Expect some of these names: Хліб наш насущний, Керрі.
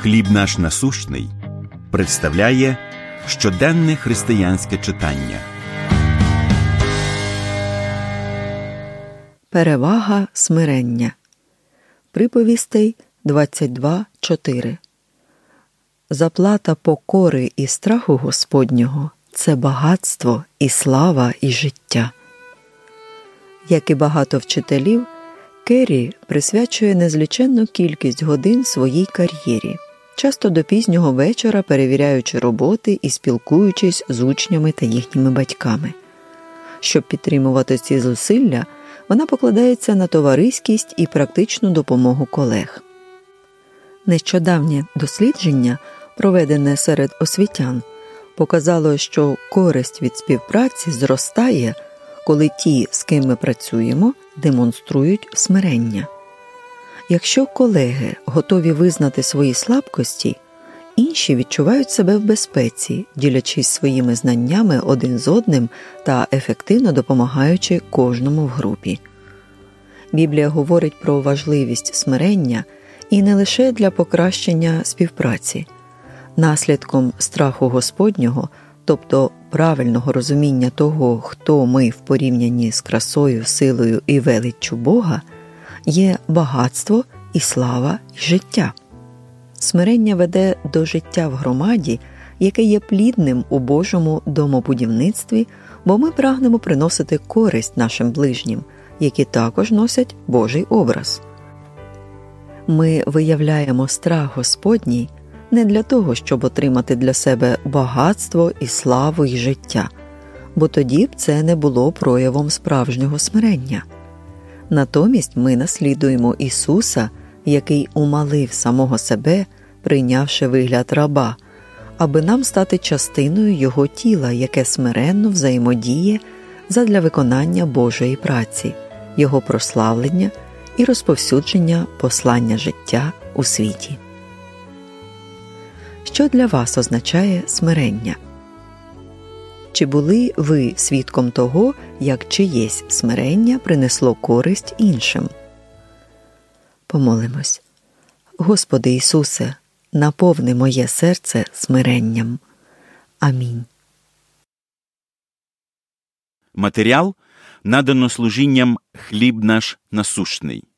«Хліб наш насущний» представляє щоденне християнське читання. Перевага смирення. Приповістей 22:4. Заплата покори і страху Господнього – це багатство і слава, і життя. Як і багато вчителів, Керрі присвячує незліченну кількість годин своїй кар'єрі, часто до пізнього вечора перевіряючи роботи і спілкуючись з учнями та їхніми батьками. Щоб підтримувати ці зусилля, вона покладається на товариськість і практичну допомогу колег. Нещодавнє дослідження, проведене серед освітян, показало, що користь від співпраці зростає, коли ті, з ким ми працюємо, демонструють смирення. Якщо колеги готові визнати свої слабкості, інші відчувають себе в безпеці, ділячись своїми знаннями один з одним та ефективно допомагаючи кожному в групі. Біблія говорить про важливість смирення і не лише для покращення співпраці. Наслідком страху Господнього, тобто правильного розуміння того, хто ми в порівнянні з красою, силою і величчю Бога, є багатство і слава, і життя. Смирення веде до життя в громаді, яке є плідним у Божому домобудівництві, бо ми прагнемо приносити користь нашим ближнім, які також носять Божий образ. Ми виявляємо страх Господній не для того, щоб отримати для себе багатство і славу, і життя, бо тоді б це не було проявом справжнього смирення. Натомість ми наслідуємо Ісуса, який умалив самого себе, прийнявши вигляд раба, аби нам стати частиною Його тіла, яке смиренно взаємодіє задля виконання Божої праці, Його прославлення і розповсюдження послання життя у світі. Що для вас означає смирення? Чи були ви свідком того, як чиєсь смирення принесло користь іншим? Помолимось. Господи Ісусе, наповни моє серце смиренням. Амінь. Матеріал надано служінням «Хліб наш насущний».